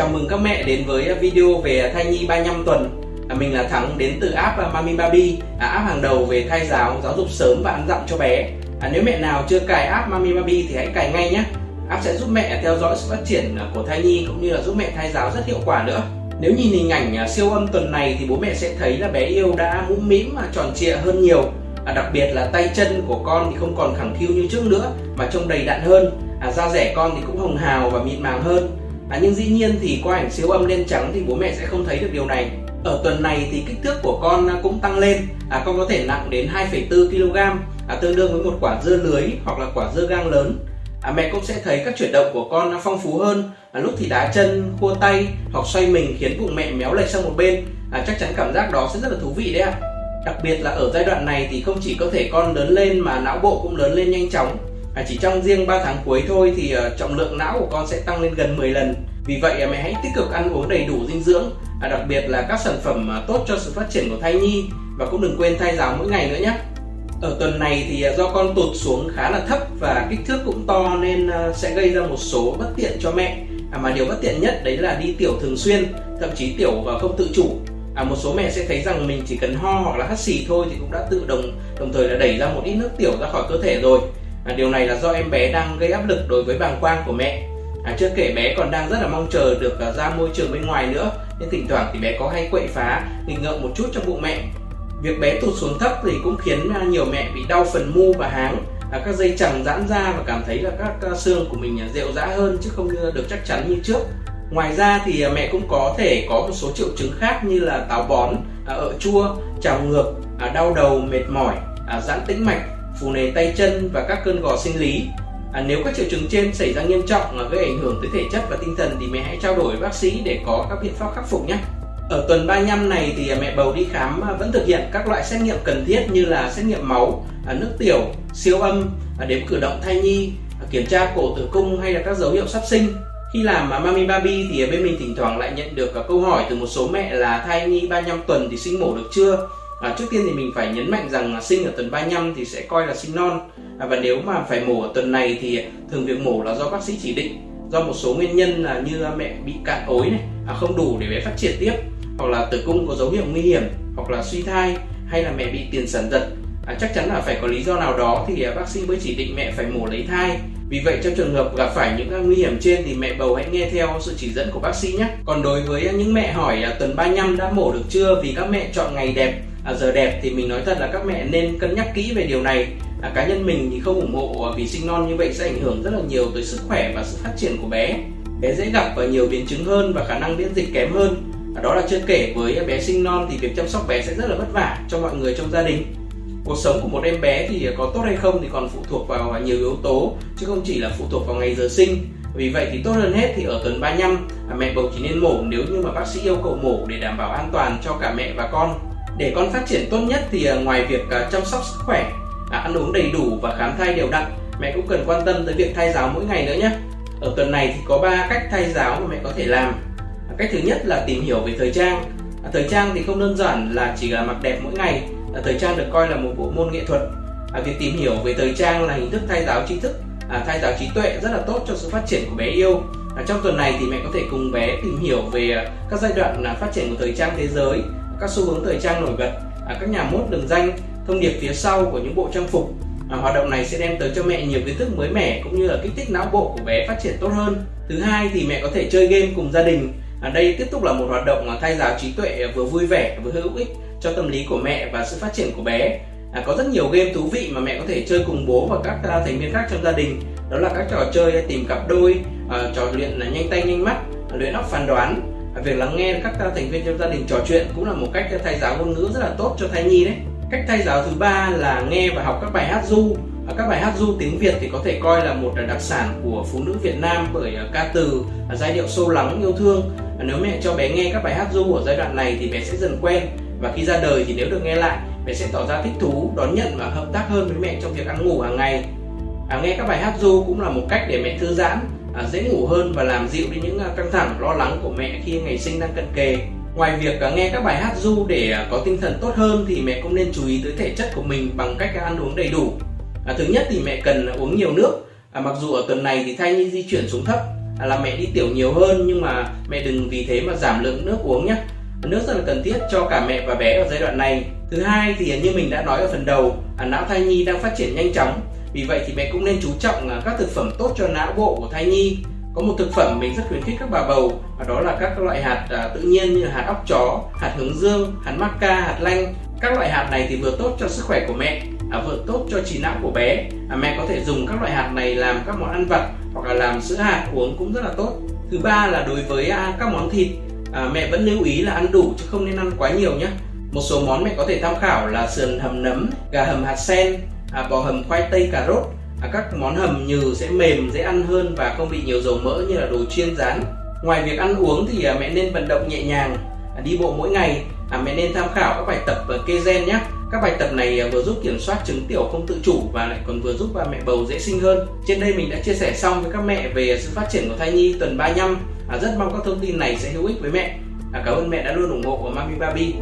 Chào mừng các mẹ đến với video về thai nhi 35 tuần. Mình là Thắng đến từ app Mamibaby, app hàng đầu về thai giáo, giáo dục sớm và ăn dặm cho bé. Nếu mẹ nào chưa cài app Mamibaby thì hãy cài ngay nhé. App sẽ giúp mẹ theo dõi sự phát triển của thai nhi cũng như là giúp mẹ thai giáo rất hiệu quả nữa. Nếu nhìn hình ảnh siêu âm tuần này thì bố mẹ sẽ thấy là bé Yêu đã mũm mĩm và tròn trịa hơn nhiều. Đặc biệt là tay chân của con thì không còn khẳng khiu như trước nữa mà trông đầy đặn hơn. Da rẻ con thì cũng hồng hào và mịn màng hơn. Nhưng dĩ nhiên thì qua ảnh siêu âm đen trắng thì bố mẹ sẽ không thấy được điều này. Ở tuần này thì kích thước của con cũng tăng lên, con có thể nặng đến 2,4 kg, tương đương với một quả dưa lưới hoặc là quả dưa gang lớn. Mẹ cũng sẽ thấy các chuyển động của con phong phú hơn, lúc thì đá chân, khua tay hoặc xoay mình khiến vùng mẹ méo lệch sang một bên. Chắc chắn cảm giác đó sẽ rất là thú vị đấy ạ. Đặc biệt là ở giai đoạn này thì không chỉ cơ thể con lớn lên mà não bộ cũng lớn lên nhanh chóng. Chỉ trong riêng 3 tháng cuối thôi thì trọng lượng não của con sẽ tăng lên gần 10 lần. Vì vậy mẹ hãy tích cực ăn uống đầy đủ dinh dưỡng, đặc biệt là các sản phẩm tốt cho sự phát triển của thai nhi, và cũng đừng quên thai giáo mỗi ngày nữa nhé. Ở tuần này thì do con tụt xuống khá là thấp và kích thước cũng to nên sẽ gây ra một số bất tiện cho mẹ. Mà điều bất tiện nhất đấy là đi tiểu thường xuyên, thậm chí tiểu và không tự chủ. Một số mẹ sẽ thấy rằng mình chỉ cần ho hoặc là hắt xì thôi thì cũng đã tự đồng thời là đẩy ra một ít nước tiểu ra khỏi cơ thể rồi. Điều này là do em bé đang gây áp lực đối với bàng quang của mẹ. Chưa kể bé còn đang rất là mong chờ được ra môi trường bên ngoài nữa, nên thỉnh thoảng thì bé có hay quậy phá, nghịch ngợm một chút trong bụng mẹ. Việc bé tụt xuống thấp thì cũng khiến nhiều mẹ bị đau phần mu và háng, các dây chằng giãn ra và cảm thấy là các xương của mình dẻo dã hơn chứ không được chắc chắn như trước. Ngoài ra thì mẹ cũng có thể có một số triệu chứng khác như là táo bón, ợ chua, trào ngược, đau đầu, mệt mỏi, giãn tĩnh mạch, phù nề tay chân và các cơn gò sinh lý. Nếu các triệu chứng trên xảy ra nghiêm trọng mà gây ảnh hưởng tới thể chất và tinh thần thì mẹ hãy trao đổi với bác sĩ để có các biện pháp khắc phục nhé. Ở tuần 35 này thì mẹ bầu đi khám vẫn thực hiện các loại xét nghiệm cần thiết như là xét nghiệm máu, nước tiểu, siêu âm, đếm cử động thai nhi, kiểm tra cổ tử cung hay là các dấu hiệu sắp sinh. Khi làm Mamibaby thì bên mình thỉnh thoảng lại nhận được câu hỏi từ một số mẹ là thai nhi 35 tuần thì sinh mổ được chưa? Trước tiên thì mình phải nhấn mạnh rằng sinh ở tuần 35 thì sẽ coi là sinh non, và nếu mà phải mổ ở tuần này thì thường việc mổ là do bác sĩ chỉ định do một số nguyên nhân là như mẹ bị cạn ối này, không đủ để bé phát triển tiếp, hoặc là tử cung có dấu hiệu nguy hiểm, hoặc là suy thai, hay là mẹ bị tiền sản giật. Chắc chắn là phải có lý do nào đó thì bác sĩ mới chỉ định mẹ phải mổ lấy thai. Vì vậy trong trường hợp gặp phải những nguy hiểm trên thì mẹ bầu hãy nghe theo sự chỉ dẫn của bác sĩ nhé. Còn đối với những mẹ hỏi tuần 35 đã mổ được chưa vì các mẹ chọn ngày đẹp, giờ đẹp, thì mình nói thật là các mẹ nên cân nhắc kỹ về điều này. Cá nhân mình thì không ủng hộ vì sinh non như vậy sẽ ảnh hưởng rất là nhiều tới sức khỏe và sự phát triển của bé. Bé dễ gặp nhiều biến chứng hơn và khả năng miễn dịch kém hơn. Đó là chưa kể với bé sinh non thì việc chăm sóc bé sẽ rất là vất vả cho mọi người trong gia đình. Cuộc sống của một em bé thì có tốt hay không thì còn phụ thuộc vào nhiều yếu tố chứ không chỉ là phụ thuộc vào ngày giờ sinh. Vì vậy thì tốt hơn hết thì ở tuần 35 mẹ bầu chỉ nên mổ nếu như mà bác sĩ yêu cầu mổ để đảm bảo an toàn cho cả mẹ và con. Để con phát triển tốt nhất thì ngoài việc chăm sóc sức khỏe, ăn uống đầy đủ và khám thai đều đặn, mẹ cũng cần quan tâm tới việc thai giáo mỗi ngày nữa nhé. Ở tuần này thì có 3 cách thai giáo mà mẹ có thể làm. Cách thứ nhất là tìm hiểu về thời trang. Thời trang thì không đơn giản là chỉ là mặc đẹp mỗi ngày. Thời trang được coi là một bộ môn nghệ thuật. Việc tìm hiểu về thời trang là hình thức thai giáo tri thức, thai giáo trí tuệ rất là tốt cho sự phát triển của bé Yêu. Trong tuần này thì mẹ có thể cùng bé tìm hiểu về các giai đoạn phát triển của thời trang thế giới, các xu hướng thời trang nổi bật, các nhà mốt lừng danh, thông điệp phía sau của những bộ trang phục. Hoạt động này sẽ đem tới cho mẹ nhiều kiến thức mới mẻ cũng như là kích thích não bộ của bé phát triển tốt hơn. Thứ hai thì mẹ có thể chơi game cùng gia đình. Đây tiếp tục là một hoạt động thai giáo trí tuệ vừa vui vẻ vừa hữu ích cho tâm lý của mẹ và sự phát triển của bé. Có rất nhiều game thú vị mà mẹ có thể chơi cùng bố và các thành viên khác trong gia đình. Đó là các trò chơi tìm cặp đôi, trò luyện là nhanh tay nhanh mắt, luyện óc phán đoán. Việc lắng nghe các thành viên trong gia đình trò chuyện cũng là một cách thai giáo ngôn ngữ rất là tốt cho thai nhi đấy. Cách thai giáo thứ 3 là nghe và học các bài hát ru. Các bài hát ru tiếng Việt thì có thể coi là một đặc sản của phụ nữ Việt Nam bởi ca từ, giai điệu sâu lắng, yêu thương. Nếu mẹ cho bé nghe các bài hát ru ở giai đoạn này thì bé sẽ dần quen, và khi ra đời thì nếu được nghe lại, bé sẽ tỏ ra thích thú, đón nhận và hợp tác hơn với mẹ trong việc ăn ngủ hàng ngày. Nghe các bài hát ru cũng là một cách để mẹ thư giãn, dễ ngủ hơn và làm dịu đi những căng thẳng, lo lắng của mẹ khi ngày sinh đang cận kề. Ngoài việc nghe các bài hát ru để có tinh thần tốt hơn thì mẹ cũng nên chú ý tới thể chất của mình bằng cách ăn uống đầy đủ. Thứ nhất thì mẹ cần uống nhiều nước. Mặc dù ở tuần này thì thai nhi di chuyển xuống thấp, là mẹ đi tiểu nhiều hơn, nhưng mà mẹ đừng vì thế mà giảm lượng nước uống nhé. Nước rất là cần thiết cho cả mẹ và bé ở giai đoạn này. Thứ hai thì như mình đã nói ở phần đầu, não thai nhi đang phát triển nhanh chóng. Vì vậy thì mẹ cũng nên chú trọng các thực phẩm tốt cho não bộ của thai nhi. Có một thực phẩm mình rất khuyến khích các bà bầu, đó là các loại hạt tự nhiên như là hạt óc chó, hạt hướng dương, hạt maca, hạt lanh. Các loại hạt này thì vừa tốt cho sức khỏe của mẹ, vừa tốt cho trí não của bé. Mẹ có thể dùng các loại hạt này làm các món ăn vặt hoặc là làm sữa hạt uống cũng rất là tốt. Thứ ba là đối với các món thịt, mẹ vẫn lưu ý là ăn đủ chứ không nên ăn quá nhiều nhé. Một số món mẹ có thể tham khảo là sườn hầm nấm, gà hầm hạt sen, bò hầm khoai tây cà rốt. Các món hầm nhừ sẽ mềm, dễ ăn hơn và không bị nhiều dầu mỡ như là đồ chiên rán. Ngoài việc ăn uống thì mẹ nên vận động nhẹ nhàng, đi bộ mỗi ngày. Mẹ nên tham khảo các bài tập kê gen nhé. Các bài tập này vừa giúp kiểm soát chứng tiểu không tự chủ và lại còn vừa giúp bà mẹ bầu dễ sinh hơn. Trên đây mình đã chia sẻ xong với các mẹ về sự phát triển của thai nhi tuần 35. Rất mong các thông tin này sẽ hữu ích với mẹ. Cảm ơn mẹ đã luôn ủng hộ của Mamibaby.